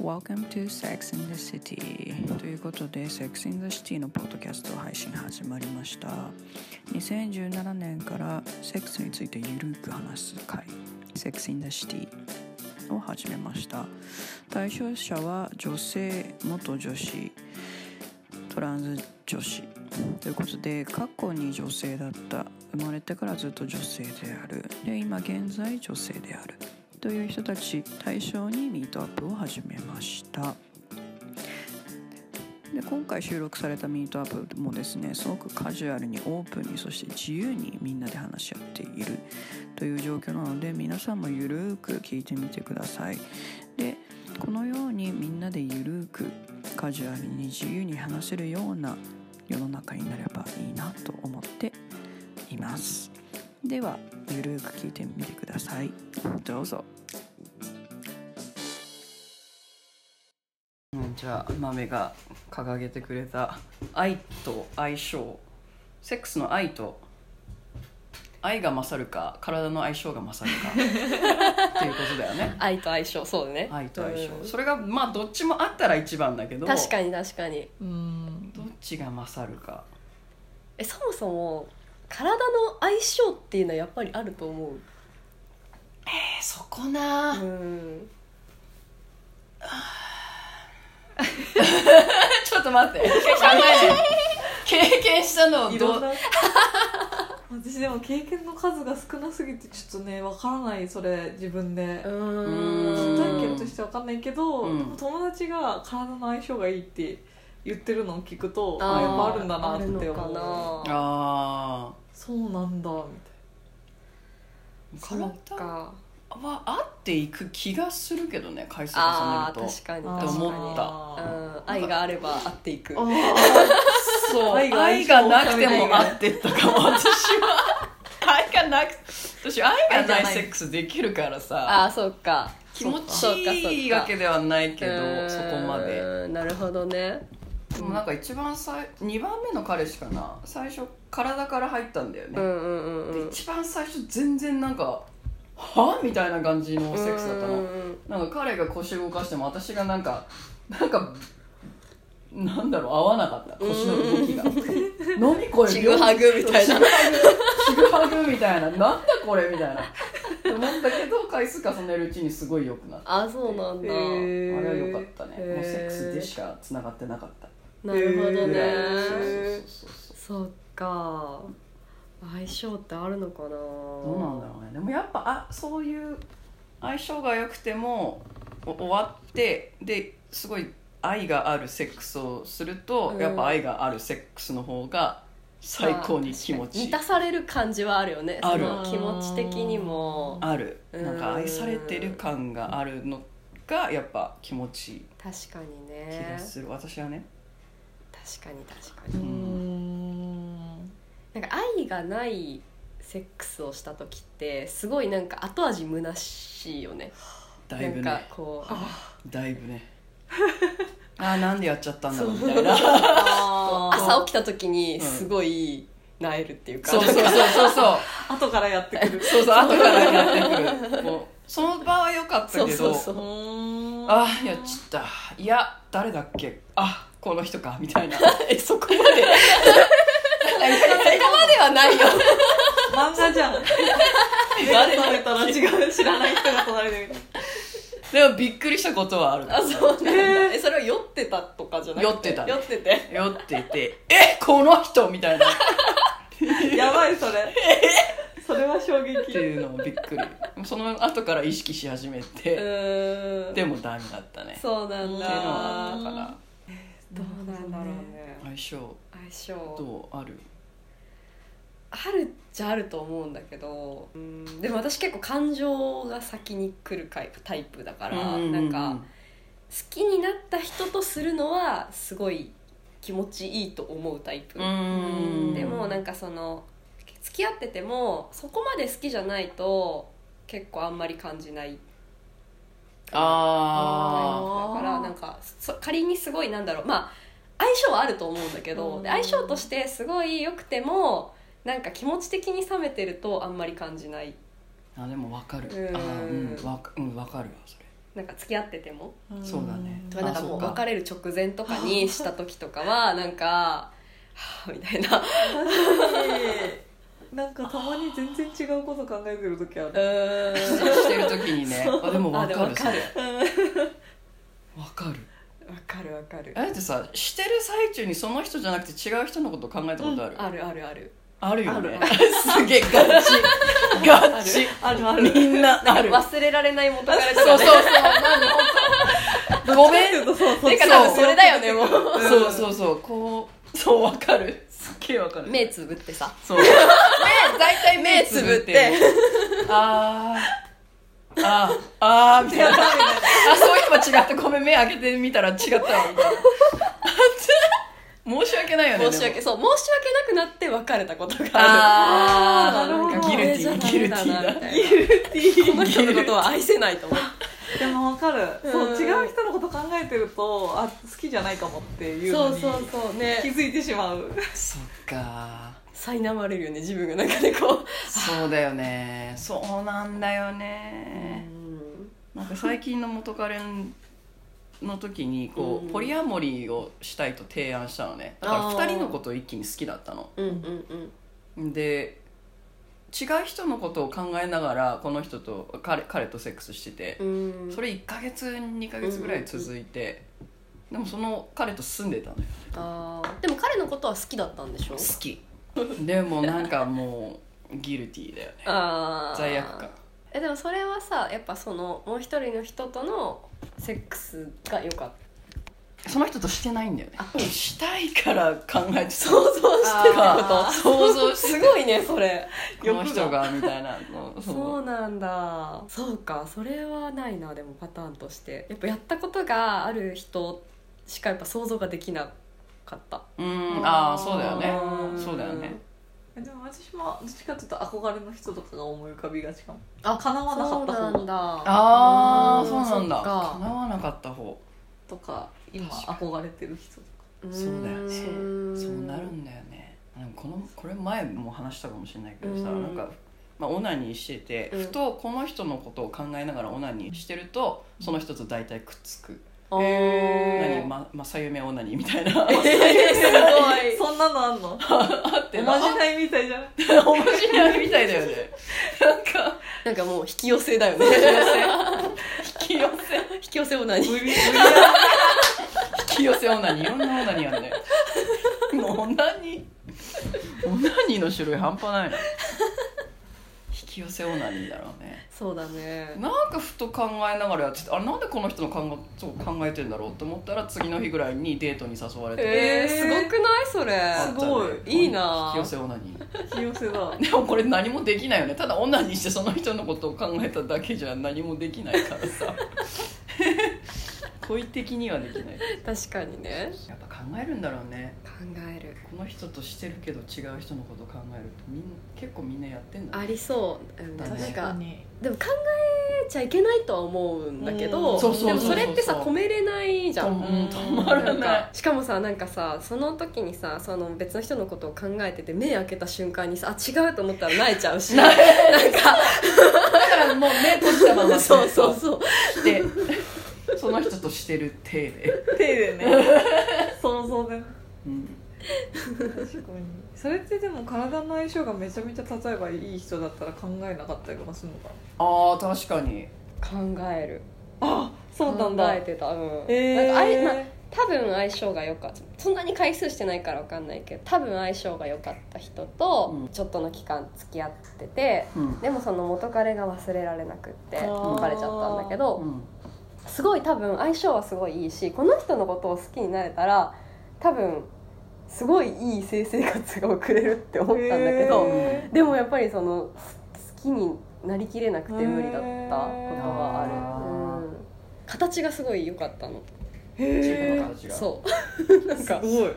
Welcome to Sex in the City ということで Sex in the City のポッドキャスト配信始まりました。2017年からセックスについてゆるく話す会 Sex in the City を始めました。対象者は女性、元女子、トランス女子ということで、過去に女性だった、生まれてからずっと女性である、で今現在女性であるという人たち対象にミートアップを始めました。で今回収録されたミートアップもですね、すごくカジュアルにオープンに、そして自由にみんなで話し合っているという状況なので、皆さんもゆるーく聞いてみてください。でこのようにみんなでゆるーくカジュアルに自由に話せるような世の中になればいいなと思っています。ではゆるーく聞いてみてください。どうぞ。じゃあ豆が掲げてくれた愛と相性、セックスの愛と愛が勝るか体の相性が勝るかっていうことだよね。愛と相性、そうね、愛と相性、それがまあどっちもあったら一番だけど、確かに確かに、うん、どっちが勝るか。そもそも体の相性っていうのはやっぱりあると思う。そこな、うん、ちょっと待って経験したのをどう私でも経験の数が少なすぎてちょっとね分からない、それ自分で実体験として分かんないけど、うん、友達が体の相性がいいって言ってるのを聞くと、あ、やっぱあるんだなって思う。あるのかなあ、そうなんだみたいな。体は合っていく気がするけどね、回数重ねると。確かに確かに、思った。愛があれば合っていく。そう、愛がなくても合ってったかも。私は愛がなく、私愛がないセックスできるからさ。あ、そうか、気持ちいいわけではないけど、そこまで。なるほどね。でもなんか一番2番目の彼氏かな、最初体から入ったんだよね、で一番最初全然なんかはみたいな感じのセックスだったの、なんか彼が腰動かしても私がなんかなんだろう、合わなかった、腰の動きが、何これ、ちぐはぐみたいな、ちぐはぐみたいな、なんだこれみたいなと思ったけど、回数重ねるうちにすごい良くなった。あ、そうなんだ。あれは良かったね。もうセックスでしか繋がってなかった。なるほどね、そうか、相性ってあるのかな。どうなんだろうね。でもやっぱそういう相性が良くても終わって、ですごい愛があるセックスをすると、やっぱ愛があるセックスの方が最高に気持ちいい、満たされる感じはあるよね。ある、その気持ち的にもある、なんか愛されてる感があるのがやっぱ気持ちいい。確かにね、気がする、私はね。確かに確かに、なんか愛がないセックスをした時ってすごいなんか後味虚しいよね。だいぶね、なんかこうだいぶねあ、なんでやっちゃったんだろうみたいな朝起きた時にすごい萎えるっていうか、そう後からやってくるそう後からやってくるもうその場は良かったけど、あ、やっちゃった、いや誰だっけ、あ、この人かみたいなそこまでそこまではないよ漫画じゃん誰だったら違う、知らない人が隣でみたいな。でもびっくりしたことはある。あ、そうなんだ。それは酔ってたとかじゃなくて。酔っててこの人みたいなやばい、それは衝撃っていうのもびっくり。その後から意識し始めて、でもダメだったね。そうなんだ。っていうのはあったから。どうなんだろうね。相性どう、ある？あるっちゃあると思うんだけど、でも私結構感情が先に来るタイプだから、なんか好きになった人とするのはすごい気持ちいいと思うタイプ。でもなんかその付き合っててもそこまで好きじゃないと結構あんまり感じない。だからなんか仮にすごいなんだろう、まあ相性はあると思うんだけど、相性としてすごい良くてもなんか気持ち的に冷めてるとあんまり感じない。あ、でも分かる、わかるわそれ。なんか付き合ってても、そうだね、とかなんかもう別れる直前とかにした時とかはなんかはぁみたいななんかたまに全然違うこと考えてる時あるしてる時にねあでも分かるそれ分かるあれってさしてる最中にその人じゃなくて違う人のこと考えたことある、うん、あるよねすげえガチあるみんなある忘れられない元カレとかねそうごめんてか多分それだよねもうそうこうそうわかるすげえわかる目つぶってさそう大体目つぶってあみたいなそういえば違ってごめん目開けてみたら違ったわみたいな申し訳ないよね申し訳なくなって別れたことがあるなんかギルティーだこの人のことは愛せないと思うでも分かるそう違う人のこと考えてるとあ好きじゃないかもっていうのにそう、ね、気づいてしまうそっか苛まれるよね自分がなんかねこうそうだよねそうなんだよねうんなんか最近の元カレの時にこう、うん、ポリアモリーをしたいと提案したのねだから2人のことを一気に好きだったの、うんうんうん、で違う人のことを考えながらこの人と 彼とセックスしてて、うん、それ1ヶ月2ヶ月ぐらい続いて、うんうんうん、でもその彼と住んでたのよあでも彼のことは好きだったんでしょ好きでもなんかもうギルティーだよねあ罪悪感でもそれはさやっぱそのもう一人の人とのセックスが良かったその人としてないんだよねしたいから考えて想像してること想像すごいねそれこの人がみたいなのそうなんだそうかそれはないなでもパターンとしてやっぱやったことがある人しかやっぱ想像ができなかったああそうだよねでも私もどっちかというと憧れの人とかが思い浮かびがちかも叶わなかった方そうなんだあそうなんだ叶わなかった方とか今憧れてる人とかそうだよねそうなるんだよねでもこれ前も話したかもしれないけどさなんか、まあ、オナニーしてて、うん、ふとこの人のことを考えながらオナニーしてるとその人と大体くっつく正夢オナニーみたいなすごいそんなのあんのあってなおまじないみたいじゃんおまじないみたいだよねなんかもう引き寄せだよね引き寄せオナニー引き寄せオナニーいろんなオナニーあるねオナニーの種類半端ないな引き寄せオナニーだろうねそうだねなんかふと考えながらやっててあれなんでこの人の考えてんだろうと思ったら次の日ぐらいにデートに誘われてすごくないそれ、ね、すごいいいな引き寄せオナニー引き寄せだでもこれ何もできないよねただオナニーしてその人のことを考えただけじゃ何もできないからさ故意的にはできない確かにねやっぱ考えるんだろうね考えるこの人としてるけど違う人のこと考えると結構みんなやってんだ、ね、ありそう、うん、だね、確かにでも考えちゃいけないとは思うんだけどでもそれってさ込めれないじゃん止まらないかしかもさなんかさその時にさその別の人のことを考えてて目開けた瞬間にさあ違うと思ったら泣いちゃうしなんかだからもう目閉じたままそうしてその人としてる手でね想像でね、うん、確かにそれってでも体の相性がめちゃめちゃ例えばいい人だったら考えなかったりとかするのかなあ確かに考えるあそうなんだ考えてた、うんなんかまあ、多分相性が良かったそんなに回数してないから分かんないけど多分相性が良かった人とちょっとの期間付き合ってて、うん、でもその元彼が忘れられなくって別れちゃったんだけど、うんすごい多分相性はすごいいいしこの人のことを好きになれたら多分すごいいい性生活が送れるって思ったんだけどでもやっぱりその好きになりきれなくて無理だったことはある、うん、形がすごい良かったの自分の形がそうなんかすごい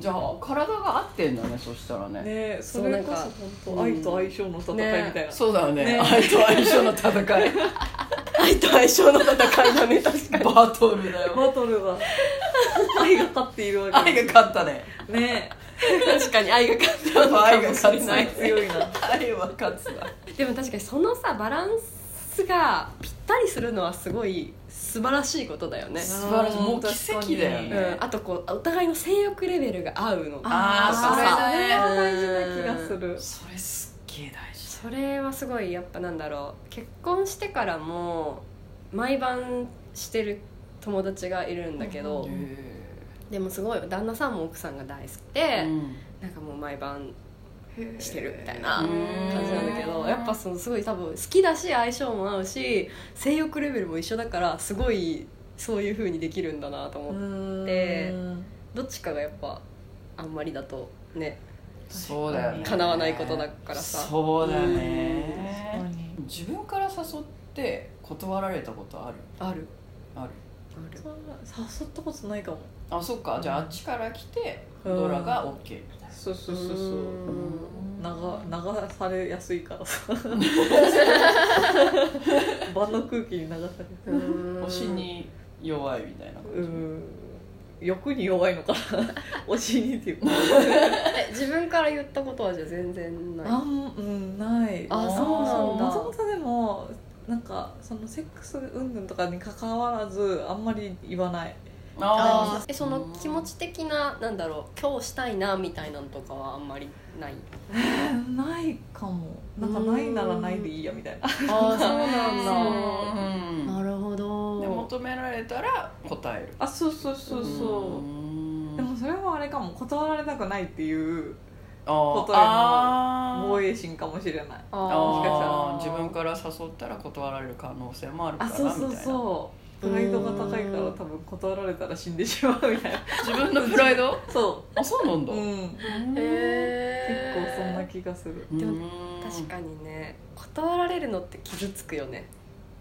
じゃあ体が合ってんだねそしたらね、それこそ本当愛と相性の戦いみたいな、そうだよ ね愛と相性の戦い愛と相性の戦いだね確かにバトルだ愛が勝っているわけ愛が勝ったねね確かに愛が勝ったのかもしれない愛が勝つな強いな愛は勝つなでも確かにそのさバランス質がぴったりするのはすごい素晴らしいことだよね。素晴らしい、もう奇跡だよね、うん、あとこうお互いの性欲レベルが合うのとかさ、それは大事な気がする。それすっげえ大事。それはすごいやっぱなんだろう、結婚してからも毎晩してる友達がいるんだけど、でもすごい旦那さんも奥さんが大好きで、うん、なんかもう毎晩してるみたいな感じなんだけど、やっぱそのすごい多分好きだし相性も合うし性欲レベルも一緒だから、すごいそういう風にできるんだなと思って、どっちかがやっぱあんまりだとね、そうだよね、叶わないことだからさ。そうだね、うん、自分から誘って断られたことある？ある。誘ったことないかも。あ、そっか、じゃああっちから来てドラが OK。そうそうそうそう、流されやすいからさ場の空気に流されやすい。推しに弱いみたいな感じ。欲に弱いのかな推しにっていうか自分から言ったことはじゃあ全然ない。ない。あ、そうなんだ。もともとでもなんかそのセックス云々とかに関わらずあんまり言わない。あ、その気持ち的な、なんだろう、今日したいなみたいなのとかはあんまりない？ないかも。なんかないならないでいいやみたいな。あ、そうなんだ。なるほど。で、求められたら答える。あ、そうそうそうそう。でもそれはあれかも、断られたくないっていうことへの防衛心かもしれない。もしかしたら自分から誘ったら断られる可能性もあるからみたいな。そうそうそう、プライドが高いから多分断られたら死んでしまうみたいな。自分のプライド？そう。あ、そうなんだ。結構そんな気がする。でも確かにね、断られるのって傷つくよね。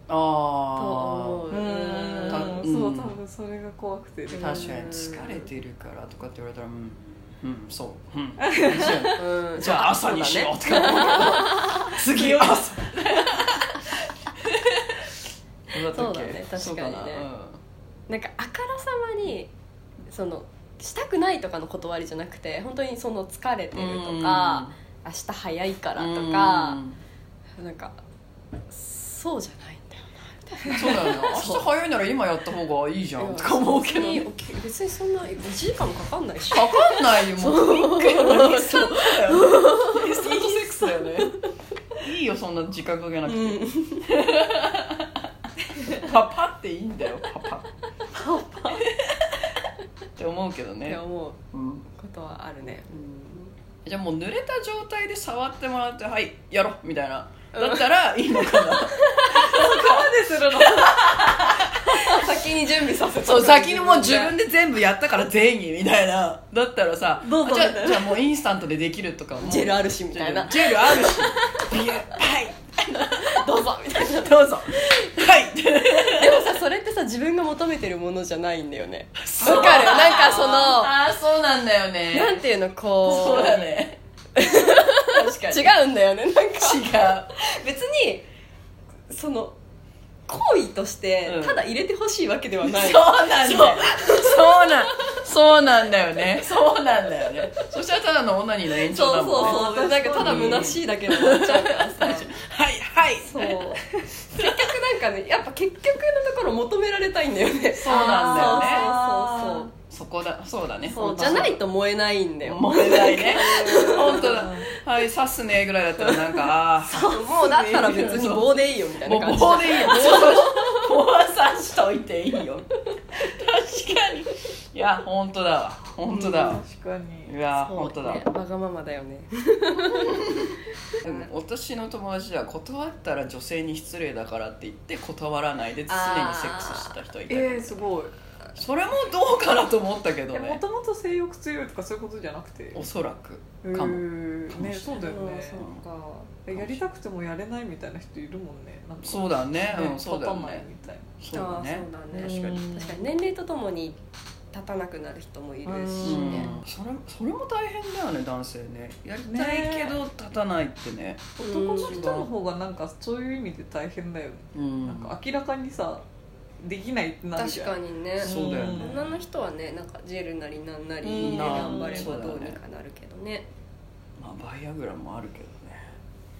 ああ。と思う。そう、多分それが怖くて。確かに疲れてるからとかって言われたら、そう。じゃあ朝にしようとか。次朝。そうだね、確かにね。なんかあからさまにそのしたくないとかの断りじゃなくて、本当にその疲れてるとか、明日早いからとか、なんかそうじゃないんだよなみたいな。そうだよね、明日早いなら今やった方がいいじゃんとか思うけど、別にそんな1時間もかかんないし。かかんないよ、もう1回のセックスだよね。いいよ、そんな時間かけなくて。パパっていいんだよ、パパパパって思うけどね。って思うことはあるね。じゃあもう濡れた状態で触ってもらって、はい、やろうみたいなだったらいいのかな。そこまでするの先に準備させて。そう、先にもう自分で全部やったから全員みたいなだったらさ、じゃあもうインスタントでできるとかも。ジェルあるしみたいな。ジェルあるし、ビエはいどうぞみたいな。どうぞはいでもさ、それってさ、自分が求めてるものじゃないんだよね。わかる。なんかその、ああ、そうなんだよね。なんていうの、こう、そうだね確かに違うんだよね。なんか違う。別にその行為としてただ入れてほしいわけではない、そうなんだよそうなんだよね。そうなんだよね。そしたらただのオナニーの延長だもんね。そうそうそう。なんかただ虚しいだけになっちゃうからさ。はいはい。そう。結局なんかね、やっぱ結局のところ求められたいんだよね。そうなんだよね。そうそうそう。そこだ、そうだね。そうじゃないと燃えないんだよ。燃えないね。本当だ。はい、刺すねぐらいだったらなんか、もうだったら別に棒でいいよみたいな感じ。棒でいいよ。棒は刺しといていいよ。確かに。いや、本当だわ。本当だわ。確かに。いや、本当だわ。わがままだよね。私の友達では断ったら女性に失礼だからって言って断らないで常にセックスしてた人いた。すごい。それもどうかなと思ったけどね。もともと性欲強いとかそういうことじゃなくて、おそらくかもね。そうだよね。そうか、やりたくてもやれないみたいな人いるもんね。そうだね、そうだよね。そうだね、確かに年齢とともに立たなくなる人もいるしね。それも大変だよね、男性ね。やりたいけど立たないってね。男の人の方がなんかそういう意味で大変だよね。なんか明らかにさ、できないってなるじゃん。確かにね。そうだよね。女の人はね、なんかジェルなりなんなりで頑張ればどうにかなるけどね。まあバイアグラもあるけどね。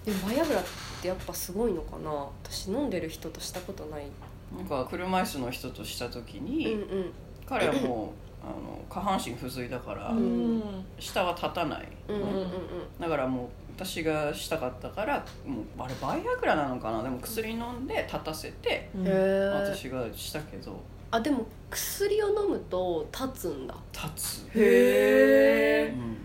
でもバイアグラってやっぱすごいのかな。私飲んでる人としたことない。なんか車椅子の人とした時に、うんうん、彼はもう下半身不随だから、うん、下は立たない、うんうんうん、だからもう私がしたかったからもうあれバイアグラなのかな、でも薬飲んで立たせて、うん、私がしたけど、あでも薬を飲むと立つんだ。立つ。へー、うん、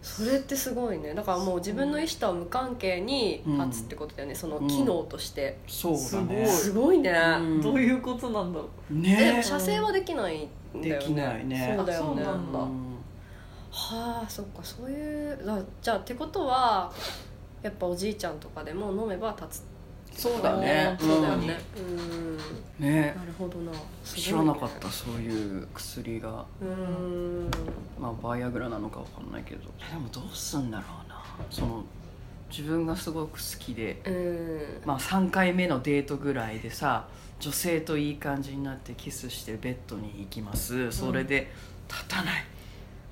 それってすごいね。だからもう自分の意思とは無関係に立つってことだよね、うん、その機能として、うん、そうだね、すごいね、うん、どういうことなんだろうね。でも射精はできないんだよね。できないね。そうだよね。そうなんだ、うん、はあ、そっか、そういうじゃあってことはやっぱおじいちゃんとかでも飲めば立つ。そうだね、そうだよね、うん、ね、なるほどな、すごいね、知らなかったそういう薬が。うーん、まあバイアグラなのかわかんないけど、でもどうすんだろうな、その自分がすごく好きで、うん、まあ3回目のデートぐらいでさ、女性といい感じになってキスしてベッドに行きます。それで立たない、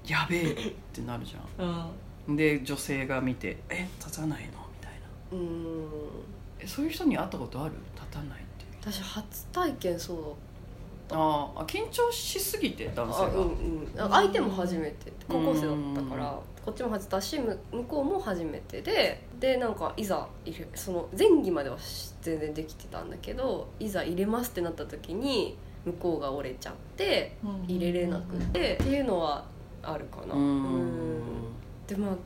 やべえってなるじゃん、うん、で女性が見てえ立たないのみたいな、うーん、そういう人に会ったことある？立たないって。私初体験そうだった。ああ、緊張しすぎて男性が、うんうん、相手も初めて、高校生だったから、こっちも初だし向こうも初めてでなんかいざ入れ、その前儀までは全然できてたんだけど、いざ入れますってなった時に向こうが折れちゃって入れれなくて、うんうん、っていうのはあるかな。でまあ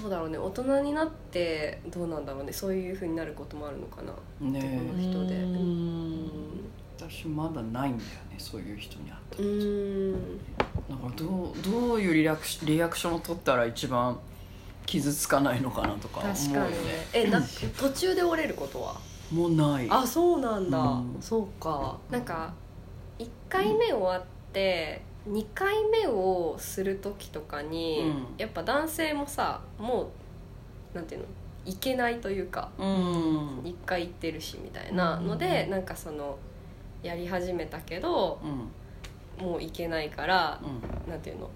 どうだろうね、大人になってどうなんだろうね、そういう風になることもあるのかな、ね、男の人で。うん、私まだないんだよね、そういう人に会ったこと。だからどういうリアクションを取ったら一番傷つかないのかなとか思うよね。確かにね。途中で折れることはもうない。あ、そうなんだ、うん、そうか。なんか1回目終わって、うん、2回目をする時とかに、うん、やっぱ男性もさ、もうなんていうの、いけないというか、うん、1回行ってるしみたいなので、うん、なんかそのやり始めたけど、うん、もういけないから、うん、なんていうの、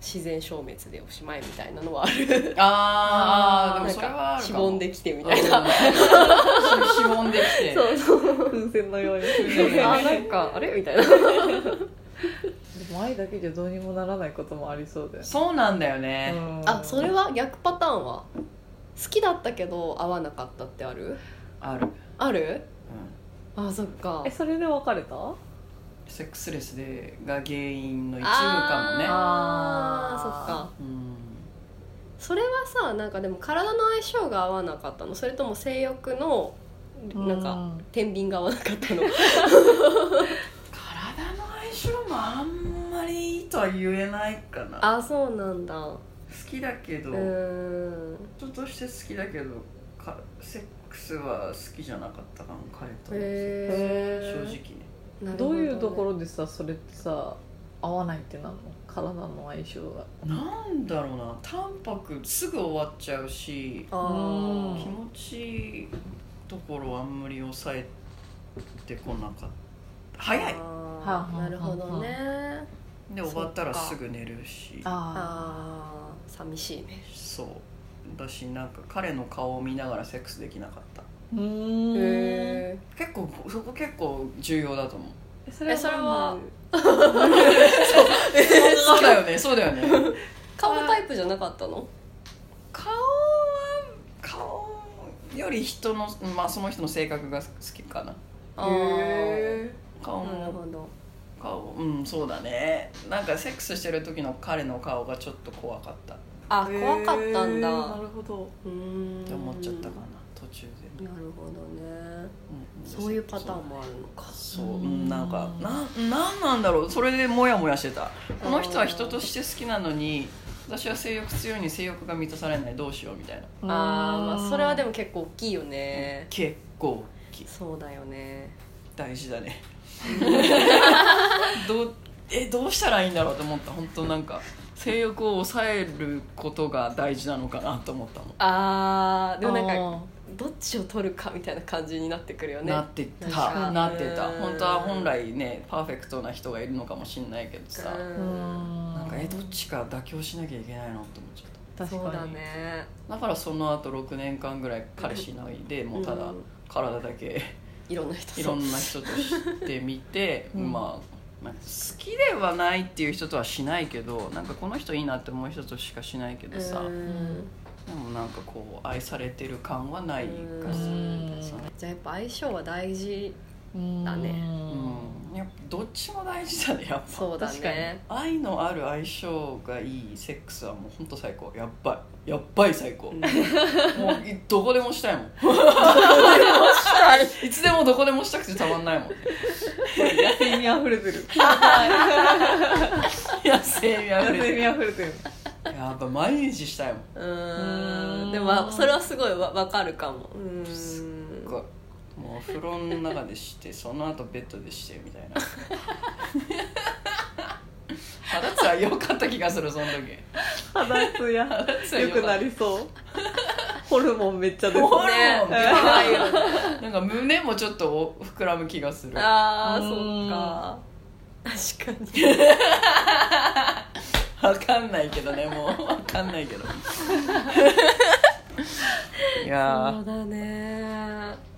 自然消滅でおしまいみたいなのはある。ああ、でもそれはあるかも。しぼんできてみたいな。しぼんできて。そうそう。風船のように。あ、なんかあれみたいな。前だけじゃどうにもならないこともありそうだよね。そうなんだよね。あ、それは逆パターンは好きだったけど合わなかったってある？ある。ある？うん。あ、そっか。それで別れた？セックスレスでが原因の一部かもね。ああ、そっか。うん。それはさ、なんかでも体の相性が合わなかったの？それとも性欲のなんか天秤が合わなかったの？体の相性もあんまとは言えないかな。あ、そうなんだ。好きだけど、人として好きだけどセックスは好きじゃなかったかも、彼との。正直ね。どういうところでさ、それってさ合わないってなの？体の相性が。なんだろうな、淡白、すぐ終わっちゃうし、あ、気持ちいいところはあんまり抑えてこなかった。早い。あ、なるほどね。で終わったらすぐ寝るし。ああ、寂しいね。そうだし、なんか彼の顔を見ながらセックスできなかった。へー、結構そこ結構重要だと思う。それはそうだよね、そうだよね。顔タイプじゃなかったの？顔より人の、まあその人の性格が好きかな。へー、顔も、なるほど。顔、うん、そうだね。なんかセックスしてる時の彼の顔がちょっと怖かった。あ、怖かったんだ。なるほど。って思っちゃったかな、途中で。なるほどね、うん、そういうパターンもあるのか。そう、なんか、なんだろう、それでモヤモヤしてた。この人は人として好きなのに、私は性欲強いのに性欲が満たされない、どうしようみたいな。あ、まあそれはでも結構大きいよね。結構大きい。そうだよね、大事だね。どうしたらいいんだろうと思った。本当なんか性欲を抑えることが大事なのかなと思ったの。あー、でもなんかどっちを取るかみたいな感じになってくるよね。なってた。本当は本来ね、パーフェクトな人がいるのかもしれないけどさ、なんかどっちか妥協しなきゃいけないなって思っちゃった。確かにそうだね。だからその後6年間ぐらい彼氏いないで、もうただ体だけいろんな人としてみて、まあ、好きではないっていう人とはしないけど、なんかこの人いいなって思う人としかしないけどさ、でもなんかこう愛されてる感はないからさ。じゃあやっぱ相性は大事だね。うん、やっぱどっちも大事だね。やっぱそうだね。確かに愛のある相性がいいセックスはもうほんと最高。やっぱり最高。もうどこでもしたいもん。いつでもどこでもしたくてたまんないもん。野生味あふれてる。野生味あふれてる。やっぱ毎日したいもん。でもそれはすごいわかるかも。すっごい。もうお風呂の中でしてその後ベッドでしてみたいな。肌ツヤ良かった気がするその時。肌ツヤ良くなりそう。ホルモンめっちゃ出そう。ホルモンやばいよ。なんか胸もちょっと膨らむ気がする。ああそっか。確かに。わかんないけどね、もうわかんないけど。いやーそうだね。